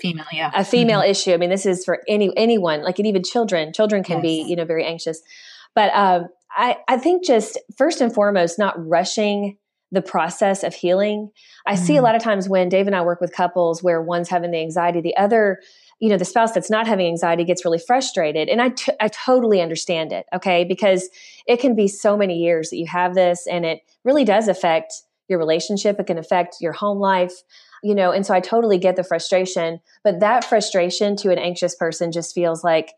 female issue. I mean, this is for anyone, like, and even children can be, you know, very anxious. But I think just first and foremost, not rushing the process of healing. I see a lot of times when Dave and I work with couples where one's having the anxiety, the other, you know, the spouse that's not having anxiety gets really frustrated. And I totally understand it. Okay. Because it can be so many years that you have this, and it really does affect your relationship. It can affect your home life, you know? And so I totally get the frustration, but that frustration to an anxious person just feels like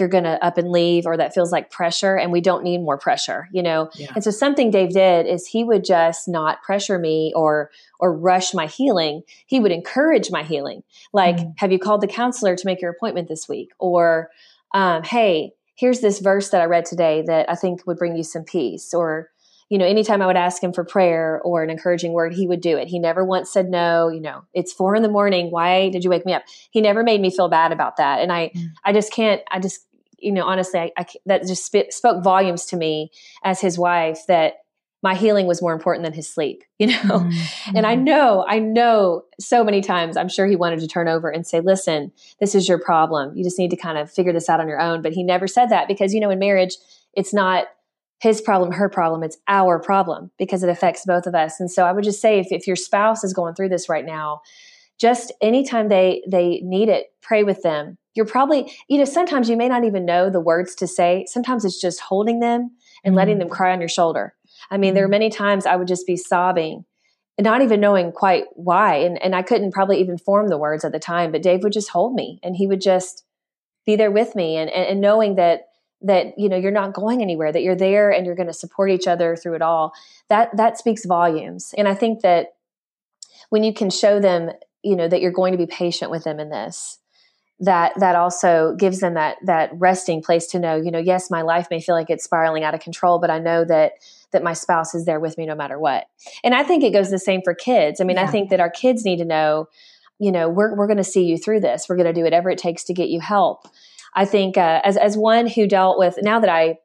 you're going to up and leave, or that feels like pressure, and we don't need more pressure, you know? Yeah. And so something Dave did is he would just not pressure me or rush my healing. He would encourage my healing. Like, have you called the counselor to make your appointment this week? Or, hey, here's this verse that I read today that I think would bring you some peace. Or, you know, anytime I would ask him for prayer or an encouraging word, he would do it. He never once said no. You know, it's 4 a.m. Why did you wake me up? He never made me feel bad about that. And I just, you know, honestly, I that just spoke volumes to me as his wife, that my healing was more important than his sleep, you know? And I know so many times, I'm sure he wanted to turn over and say, listen, this is your problem. You just need to kind of figure this out on your own. But he never said that, because, you know, in marriage, it's not his problem, her problem, it's our problem, because it affects both of us. And so I would just say, if your spouse is going through this right now, just anytime they need it, pray with them. You're probably, you know, sometimes you may not even know the words to say. Sometimes it's just holding them and letting them cry on your shoulder. I mean, there are many times I would just be sobbing and not even knowing quite why. And I couldn't probably even form the words at the time, but Dave would just hold me, and he would just be there with me, and knowing that, you know, you're not going anywhere, that you're there and you're going to support each other through it all, that speaks volumes. And I think that when you can show them, you know, that you're going to be patient with them in this, that also gives them that resting place to know, you know, yes, my life may feel like it's spiraling out of control, but I know that my spouse is there with me no matter what. And I think it goes the same for kids. I mean, yeah. I think that our kids need to know, you know, we're going to see you through this. We're going to do whatever it takes to get you help. I think as one who dealt with, now that I,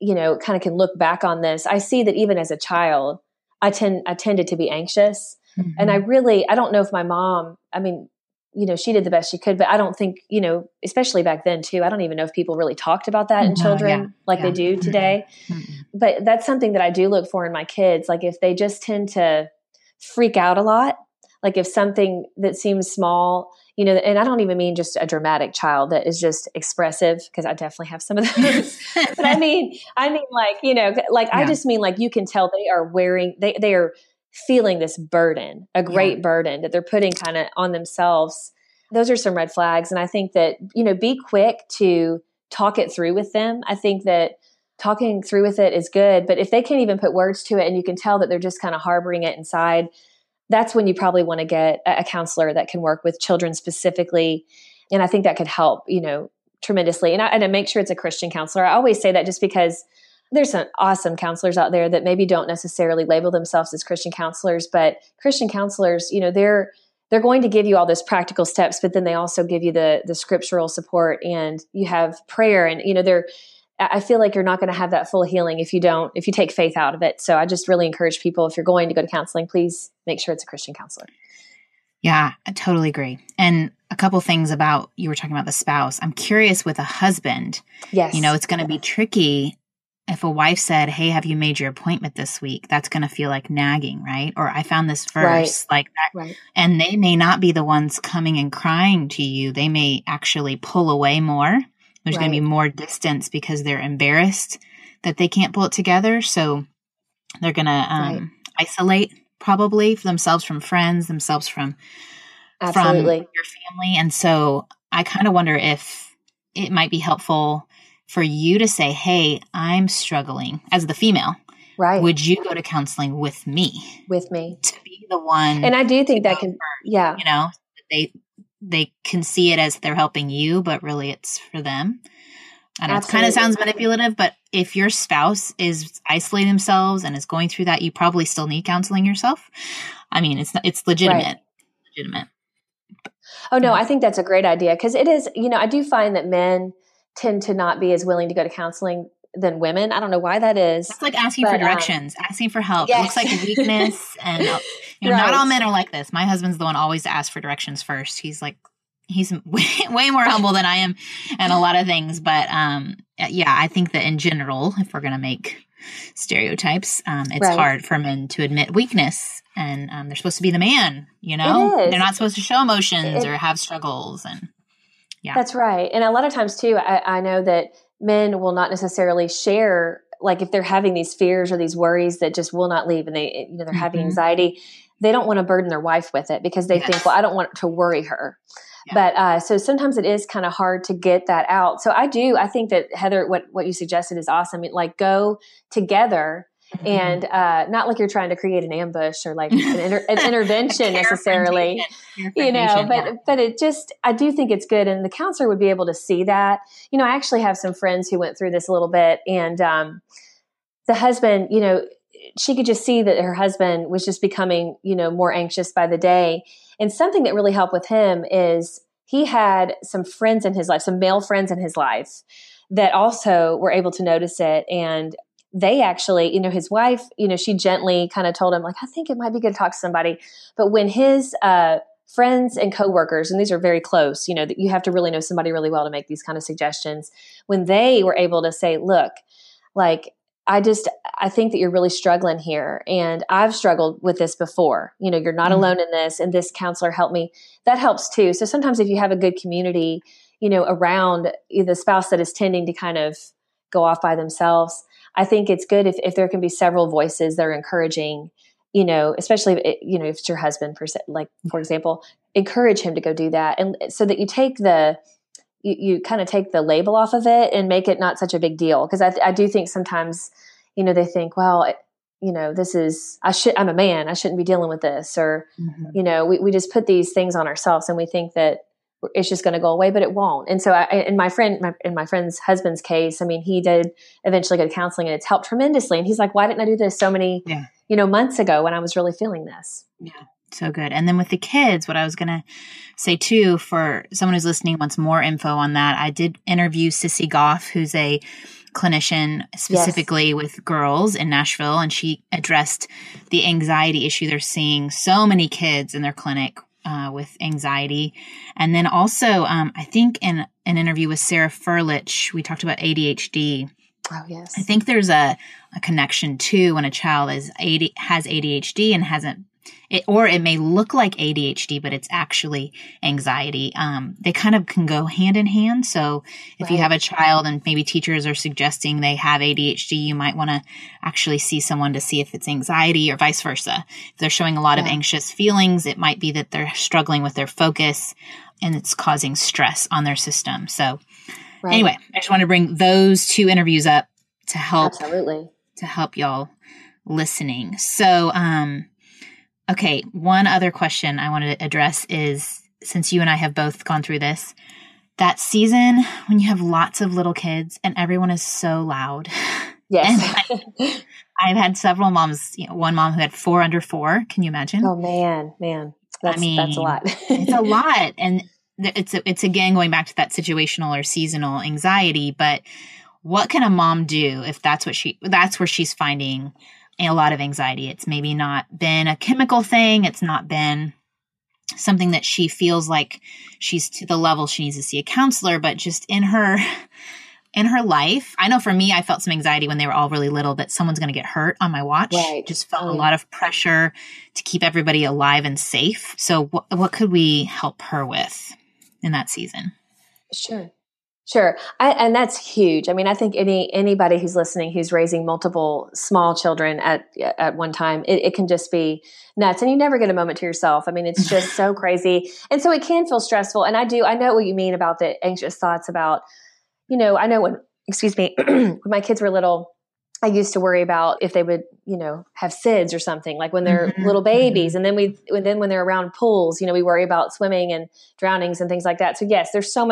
you know, kind of can look back on this, I see that even as a child, I tended to be anxious. And I don't know if my mom, I mean, you know, she did the best she could, but I don't think, you know, especially back then too, I don't even know if people really talked about that in children like they do today. But that's something that I do look for in my kids. Like, if they just tend to freak out a lot, like if something that seems small, you know, and I don't even mean just a dramatic child that is just expressive, because I definitely have some of those. But I mean like, you know, like, yeah. I just mean like, you can tell they are wearing, they are feeling this burden, a great yeah. burden that they're putting kind of on themselves. Those are some red flags. And I think that, you know, be quick to talk it through with them. I think that talking through with it is good, but if they can't even put words to it and you can tell that they're just kind of harboring it inside, that's when you probably want to get a counselor that can work with children specifically. And I think that could help, you know, tremendously. And I make sure it's a Christian counselor. I always say that just because there's some awesome counselors out there that maybe don't necessarily label themselves as Christian counselors, but Christian counselors, you know, they're going to give you all those practical steps, but then they also give you the scriptural support, and you have prayer, and, you know, I feel like you're not going to have that full healing if you take faith out of it. So I just really encourage people, if you're going to go to counseling, please make sure it's a Christian counselor. Yeah, I totally agree. And a couple things about, you were talking about the spouse. I'm curious with a husband, yes, you know, it's going to be tricky. If a wife said, "Hey, have you made your appointment this week?" That's going to feel like nagging, right? Or "I found this verse," right, like that. Right. And they may not be the ones coming and crying to you. They may actually pull away more. There's right. going to be more distance because they're embarrassed that they can't pull it together. So they're going to right. isolate probably for themselves from friends, themselves from your family. And so I kind of wonder if it might be helpful for you to say, "Hey, I'm struggling as the female. Right? Would you go to counseling with me? To be the one." And I do think that can, yeah, you know, they can see it as they're helping you, but really it's for them. I know it kind of sounds manipulative, but if your spouse is isolating themselves and is going through that, you probably still need counseling yourself. I mean, it's legitimate. Right. Legitimate. Oh no, I think that's a great idea, because it is. You know, I do find that men tend to not be as willing to go to counseling than women. I don't know why that is. It's like asking for directions, asking for help. Yes. It looks like weakness, and you know, right. Not all men are like this. My husband's the one always to ask for directions first. He's way more humble than I am in a lot of things. But yeah, I think that in general, if we're going to make stereotypes, it's right. hard for men to admit weakness, and they're supposed to be the man, you know? They're not supposed to show emotions or have struggles, and yeah. That's right. And a lot of times too, I know that men will not necessarily share, like if they're having these fears or these worries that just will not leave, and they're mm-hmm. having anxiety, they don't want to burden their wife with it, because they yes. think, well, I don't want to worry her. Yeah. But so sometimes it is kind of hard to get that out. So I think that, Heather, what you suggested is awesome. Like, go together. Mm-hmm. And not like you're trying to create an ambush or like an intervention necessarily, you know, but it just, I do think it's good. And the counselor would be able to see that. You know, I actually have some friends who went through this a little bit, and the husband, you know, she could just see that her husband was just becoming, you know, more anxious by the day. And something that really helped with him is he had some friends in his life, some male friends in his life that also were able to notice it. And they actually, you know, his wife, you know, she gently kind of told him, like, I think it might be good to talk to somebody. But when his friends and coworkers, and these are very close, you know, that you have to really know somebody really well to make these kind of suggestions. When they were able to say, look, like, I think that you're really struggling here, and I've struggled with this before. You know, you're not mm-hmm. alone in this, and this counselor helped me. That helps too. So sometimes if you have a good community, you know, around the spouse that is tending to kind of go off by themselves, I think it's good if there can be several voices that are encouraging, you know, especially if it's your husband, for example, encourage him to go do that. And so that you take the label off of it and make it not such a big deal. Because I do think sometimes, you know, they think, well, you know, I'm a man, I shouldn't be dealing with this. Or, mm-hmm. you know, we just put these things on ourselves, and we think that it's just going to go away, but it won't. And so in my friend's husband's case, I mean, he did eventually go to counseling, and it's helped tremendously. And he's like, why didn't I do this so many, yeah. you know, months ago when I was really feeling this? Yeah. So good. And then with the kids, what I was going to say too, for someone who's listening, wants more info on that, I did interview Sissy Goff, who's a clinician specifically yes. with girls in Nashville. And she addressed the anxiety issue. They're seeing so many kids in their clinic with anxiety. And then also, I think in an interview with Sarah Furlich, we talked about ADHD. Oh, yes. I think there's a connection too when a child has ADHD and hasn't Or it may look like ADHD, but it's actually anxiety. They kind of can go hand in hand. So if you have a child and maybe teachers are suggesting they have ADHD, you might want to actually see someone to see if it's anxiety or vice versa. If they're showing a lot of anxious feelings, it might be that they're struggling with their focus and it's causing stress on their system. So anyway, I just want to bring those two interviews up to help, to help y'all listening. So, okay, one other question I wanted to address is, since you and I have both gone through this, that season when you have lots of little kids and everyone is so loud. Yes. And I've had several moms, you know, one mom who had 4 under 4. Can you imagine? Oh, man. That's a lot. It's a lot. And it's again, going back to that situational or seasonal anxiety, but what can a mom do if that's what that's where she's finding a lot of anxiety? It's maybe not been a chemical thing. It's not been something that she feels like she's to the level she needs to see a counselor, but just in her life. I know for me, I felt some anxiety when they were all really little that someone's going to get hurt on my watch. Right. Just felt a lot of pressure to keep everybody alive and safe. So what could we help her with in that season? Sure. And that's huge. I mean, I think anybody who's listening who's raising multiple small children at one time, it can just be nuts. And you never get a moment to yourself. I mean, it's just so crazy. And so it can feel stressful. And I know what you mean about the anxious thoughts about, you know, I know when my kids were little, I used to worry about if they would, you know, have SIDS or something, like when they're little babies. And then when they're around pools, you know, we worry about swimming and drownings and things like that. So yes, there's so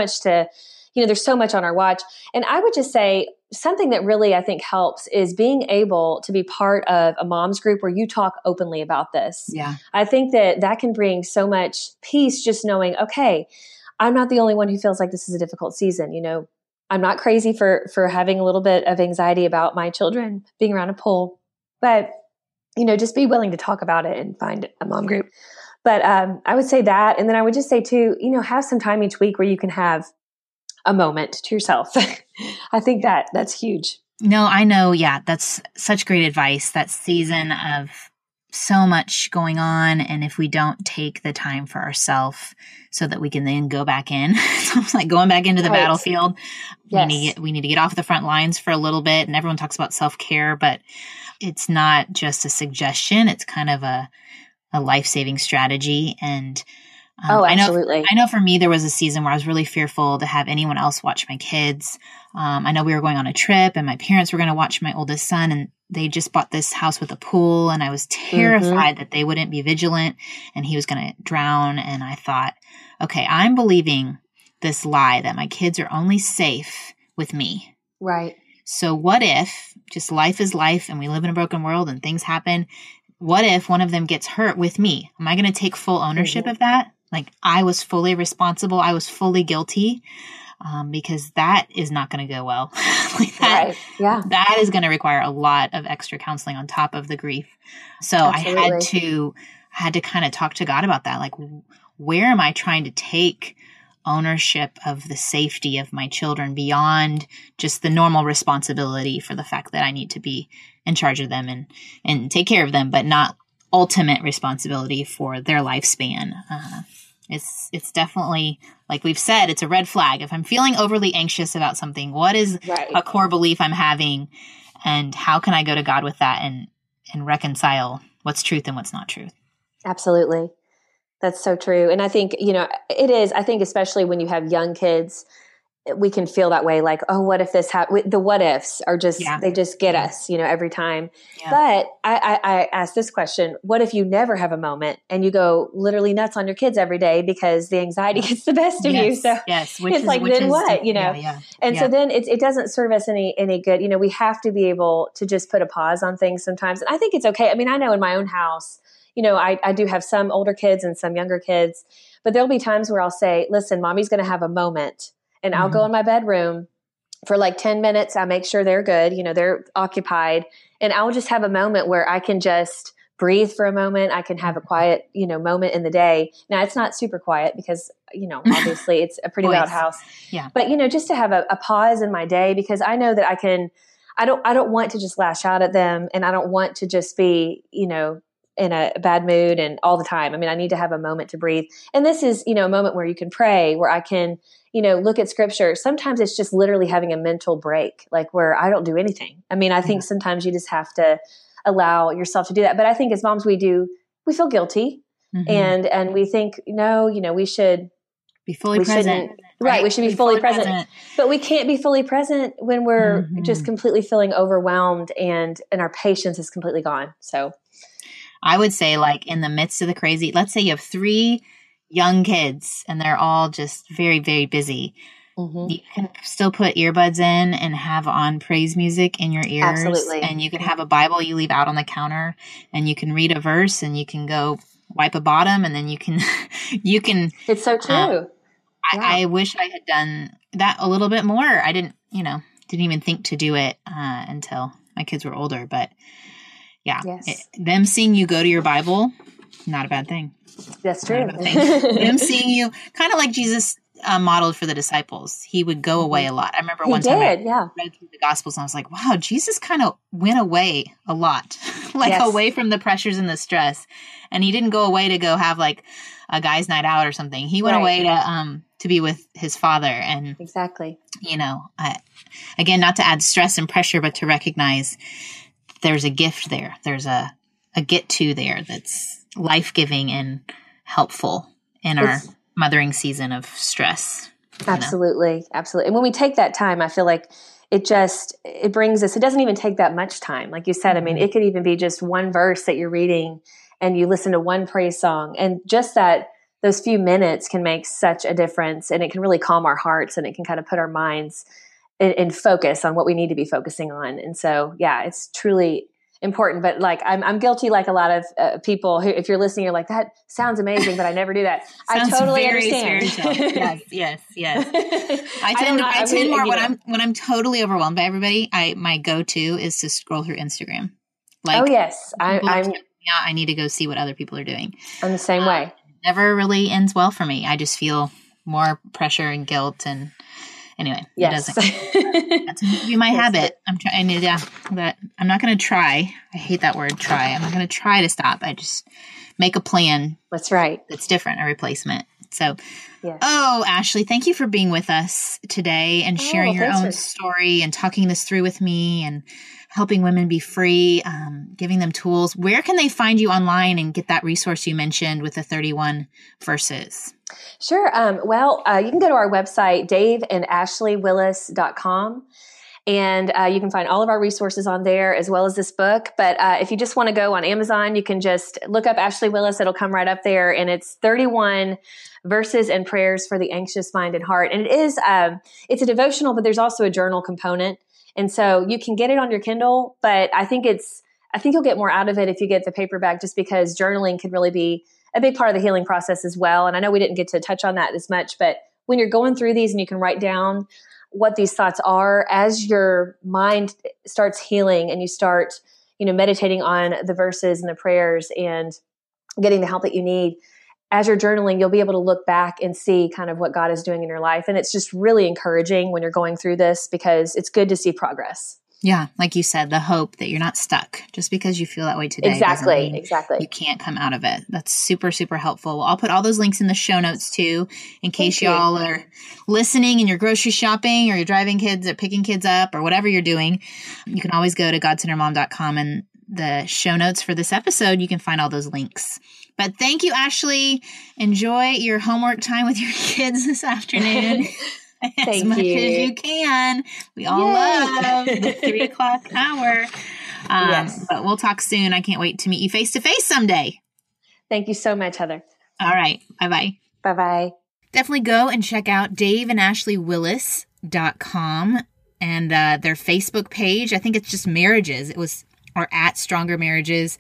much on our watch. And I would just say something that really I think helps is being able to be part of a mom's group where you talk openly about this. Yeah. I think that can bring so much peace, just knowing, okay, I'm not the only one who feels like this is a difficult season. You know, I'm not crazy for having a little bit of anxiety about my children being around a pool, but you know, just be willing to talk about it and find a mom group. But I would say that. And then I would just say too, you know, have some time each week where you can have a moment to yourself. I think that's huge. No, I know. Yeah. That's such great advice. That season of so much going on. And if we don't take the time for ourselves so that we can then go back in, it's almost like going back into the battlefield. Yes. We need to get off the front lines for a little bit. And everyone talks about self-care, but it's not just a suggestion. It's kind of a life-saving strategy. And absolutely. I know for me, there was a season where I was really fearful to have anyone else watch my kids. I know we were going on a trip and my parents were going to watch my oldest son, and they just bought this house with a pool, and I was terrified that they wouldn't be vigilant and he was going to drown. And I thought, okay, I'm believing this lie that my kids are only safe with me. Right. So what if just life is life and we live in a broken world and things happen? What if one of them gets hurt with me? Am I going to take full ownership of that? Like, I was fully responsible. I was fully guilty, because that is not going to go well. Like that, that is going to require a lot of extra counseling on top of the grief. So absolutely. I had to kind of talk to God about that. Like, where am I trying to take ownership of the safety of my children beyond just the normal responsibility for the fact that I need to be in charge of them and take care of them, but not ultimate responsibility for their lifespan. It's definitely, like we've said, it's a red flag. If I'm feeling overly anxious about something, what is a core belief I'm having, and how can I go to God with that and reconcile what's truth and what's not truth? Absolutely. That's so true. And I think, you know, it is, I think, especially when you have young kids, we can feel that way. Like, oh, what if this happened? The what ifs are just, they just get us, you know, every time. Yeah. But I asked this question, what if you never have a moment and you go literally nuts on your kids every day because the anxiety gets the best of you? So what, you know? Yeah. And so then it doesn't serve us any good. You know, we have to be able to just put a pause on things sometimes. And I think it's okay. I mean, I know in my own house, you know, I do have some older kids and some younger kids, but there'll be times where I'll say, listen, mommy's going to have a moment, and I'll go in my bedroom for like 10 minutes. I make sure they're good. You know, they're occupied, and I'll just have a moment where I can just breathe for a moment. I can have a quiet, you know, moment in the day. Now, it's not super quiet because, you know, obviously it's a pretty loud house, but you know, just to have a pause in my day, because I know that I don't want to just lash out at them, and I don't want to just be, you know, in a bad mood and all the time. I mean, I need to have a moment to breathe. And this is, you know, a moment where you can pray, where I can, you know, look at scripture. Sometimes it's just literally having a mental break, like where I don't do anything. I mean, I think sometimes you just have to allow yourself to do that. But I think as moms, we feel guilty and we think, no, you know, we should be fully present. Right. We should be fully present, but we can't be fully present when we're just completely feeling overwhelmed and our patience is completely gone. So I would say, like, in the midst of the crazy, let's say you have 3 young kids and they're all just very, very busy. You can still put earbuds in and have on praise music in your ears. Absolutely. And you can have a Bible you leave out on the counter and you can read a verse and you can go wipe a bottom and then you can, It's so true. Wow. I wish I had done that a little bit more. I didn't even think to do it until my kids were older, but yeah, them seeing you go to your Bible, not a bad thing. That's true. Them seeing you, kind of like Jesus modeled for the disciples. He would go away a lot. I remember one time I read through the Gospels and I was like, wow, Jesus kind of went away a lot, away from the pressures and the stress. And he didn't go away to go have like a guy's night out or something. He went away to be with his father. And exactly, you know, again, not to add stress and pressure, but to recognize there's a gift there. There's a get to there that's life-giving and helpful in our mothering season of stress. Absolutely. Absolutely. And when we take that time, I feel like it brings us, it doesn't even take that much time. Like you said, I mean, it could even be just one verse that you're reading and you listen to one praise song, and just that those few minutes can make such a difference, and it can really calm our hearts, and it can kind of put our minds in focus on what we need to be focusing on. And so, yeah, it's truly important. But like, I'm guilty, like a lot of people who, if you're listening, you're like, that sounds amazing, but I never do that. I totally understand. Yes. I tend more when I'm totally overwhelmed by everybody. My go-to is to scroll through Instagram. Like, oh yes. I need to go see what other people are doing. I'm the same way. Never really ends well for me. I just feel more pressure and guilt, and anyway, it doesn't. That's going to be my habit. I'm trying. Yeah, but I'm not going to try. I hate that word, try. I'm not going to try to stop. I just make a plan. That's right. That's different. A replacement. So, Ashley, thank you for being with us today and sharing your own story and talking this through with me and helping women be free, giving them tools. Where can they find you online and get that resource you mentioned with the 31 verses? Sure. You can go to our website, DaveAndAshleyWillis.com. And you can find all of our resources on there, as well as this book. But if you just want to go on Amazon, you can just look up Ashley Willis. It'll come right up there. And it's 31 Verses and Prayers for the Anxious Mind and Heart. And it is, it's a devotional, but there's also a journal component. And so you can get it on your Kindle, but I think you'll get more out of it if you get the paperback, just because journaling could really be a big part of the healing process as well. And I know we didn't get to touch on that as much, but when you're going through these and you can write down what these thoughts are, as your mind starts healing and you start, you know, meditating on the verses and the prayers and getting the help that you need, as you're journaling, you'll be able to look back and see kind of what God is doing in your life. And it's just really encouraging when you're going through this, because it's good to see progress. Yeah. Like you said, the hope that you're not stuck just because you feel that way today. Exactly. You can't come out of it. That's super, super helpful. Well, I'll put all those links in the show notes too, in case y'all are listening and you're grocery shopping or you're driving kids or picking kids up or whatever you're doing. You can always go to GodCenteredMom.com, and the show notes for this episode, you can find all those links. But thank you, Ashley. Enjoy your homework time with your kids this afternoon. As much as you can. We all love the 3:00 hour. But we'll talk soon. I can't wait to meet you face to face someday. Thank you so much, Heather. All right. Bye-bye. Bye-bye. Definitely go and check out DaveAndAshleyWillis.com and their Facebook page. I think it's just marriages. Or at Stronger Marriages.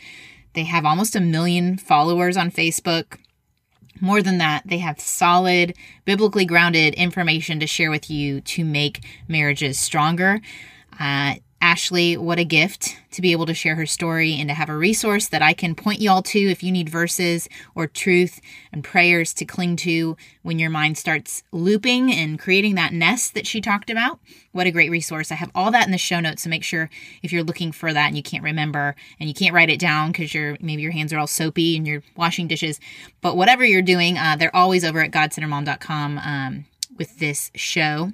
They have almost 1 million followers on Facebook. More than that, they have solid, biblically grounded information to share with you to make marriages stronger. Ashley, what a gift to be able to share her story and to have a resource that I can point you all to if you need verses or truth and prayers to cling to when your mind starts looping and creating that nest that she talked about. What a great resource. I have all that in the show notes, so make sure if you're looking for that and you can't remember and you can't write it down because maybe your hands are all soapy and you're washing dishes, but whatever you're doing, they're always over at GodCenteredMom.com with this show.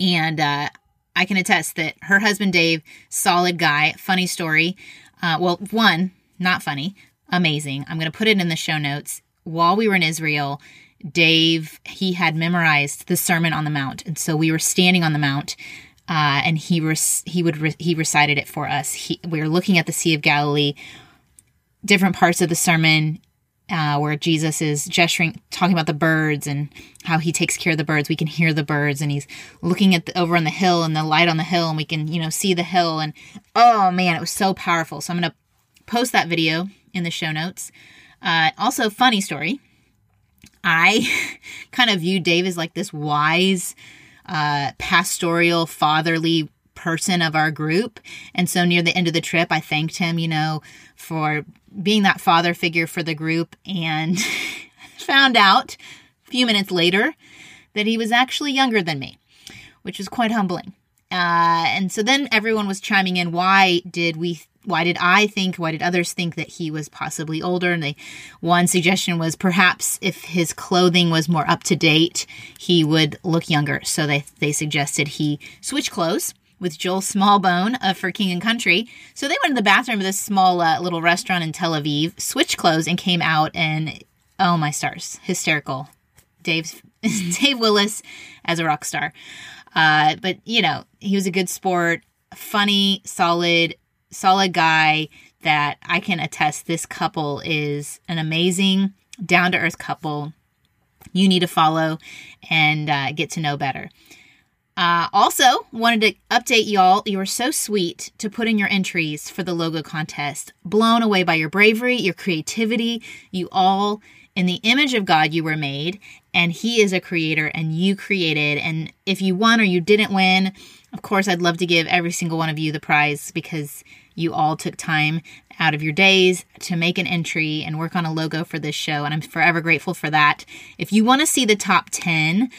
And I can attest that her husband, Dave, solid guy, funny story. Well, not funny, amazing. I'm going to put it in the show notes. While we were in Israel, Dave, he had memorized the Sermon on the Mount. And so we were standing on the Mount and he recited it for us. We were looking at the Sea of Galilee, different parts of the sermon where Jesus is gesturing, talking about the birds and how he takes care of the birds. We can hear the birds, and he's looking at over on the hill and the light on the hill, and we can, see the hill. And oh man, it was so powerful. So I'm going to post that video in the show notes. Also, funny story. I kind of view Dave as like this wise, pastoral, fatherly person of our group. And so near the end of the trip, I thanked him, for being that father figure for the group, and found out a few minutes later that he was actually younger than me, which was quite humbling. And so then everyone was chiming in. Why did others think that he was possibly older? And one suggestion was perhaps if his clothing was more up to date, he would look younger. So they suggested he switch clothes with Joel Smallbone for King and Country. So they went to the bathroom of this small little restaurant in Tel Aviv, switched clothes, and came out, and oh my stars, hysterical. Dave Willis as a rock star. But, he was a good sport, funny, solid guy that I can attest this couple is an amazing, down-to-earth couple you need to follow and get to know better. Also, wanted to update y'all. You were so sweet to put in your entries for the logo contest. Blown away by your bravery, your creativity. You all, in the image of God, you were made, and He is a creator, and you created. And if you won or you didn't win, of course, I'd love to give every single one of you the prize because you all took time out of your days to make an entry and work on a logo for this show, and I'm forever grateful for that. If you want to see the top 10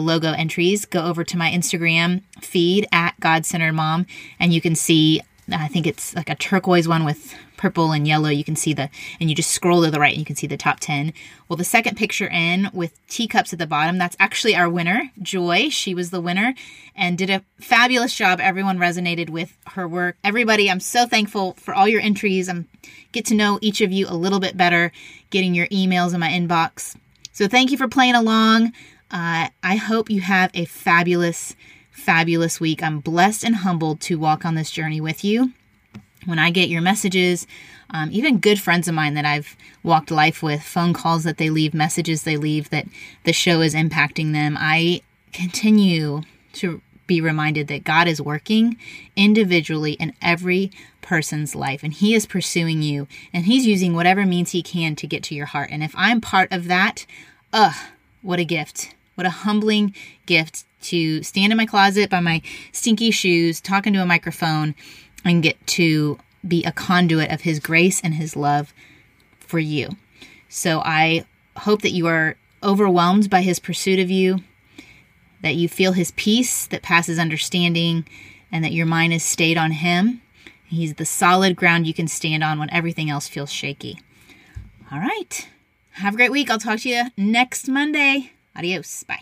logo entries, go over to my Instagram feed at God-Centered Mom, and you can see, I think it's like a turquoise one with purple and yellow. You can see and you just scroll to the right and you can see the top 10. Well, the second picture in with teacups at the bottom, that's actually our winner, Joy. She was the winner and did a fabulous job. Everyone resonated with her work. Everybody, I'm so thankful for all your entries. I get to know each of you a little bit better, getting your emails in my inbox. So thank you for playing along. I hope you have a fabulous week. I'm blessed and humbled to walk on this journey with you. When I get your messages, even good friends of mine that I've walked life with, phone calls that they leave, messages they leave that the show is impacting them, I continue to be reminded that God is working individually in every person's life, and He is pursuing you, and He's using whatever means He can to get to your heart. And if I'm part of that, what a gift. What a humbling gift to stand in my closet by my stinky shoes, talking to a microphone, and get to be a conduit of His grace and His love for you. So I hope that you are overwhelmed by His pursuit of you, that you feel His peace that passes understanding, and that your mind is stayed on Him. He's the solid ground you can stand on when everything else feels shaky. All right. Have a great week. I'll talk to you next Monday. Adios. Bye.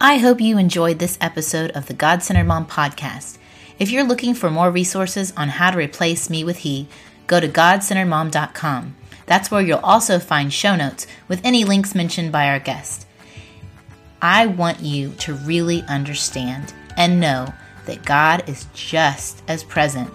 I hope you enjoyed this episode of the God-Centered Mom podcast. If you're looking for more resources on how to replace me with He, go to GodCenteredMom.com. That's where you'll also find show notes with any links mentioned by our guest. I want you to really understand and know that God is just as present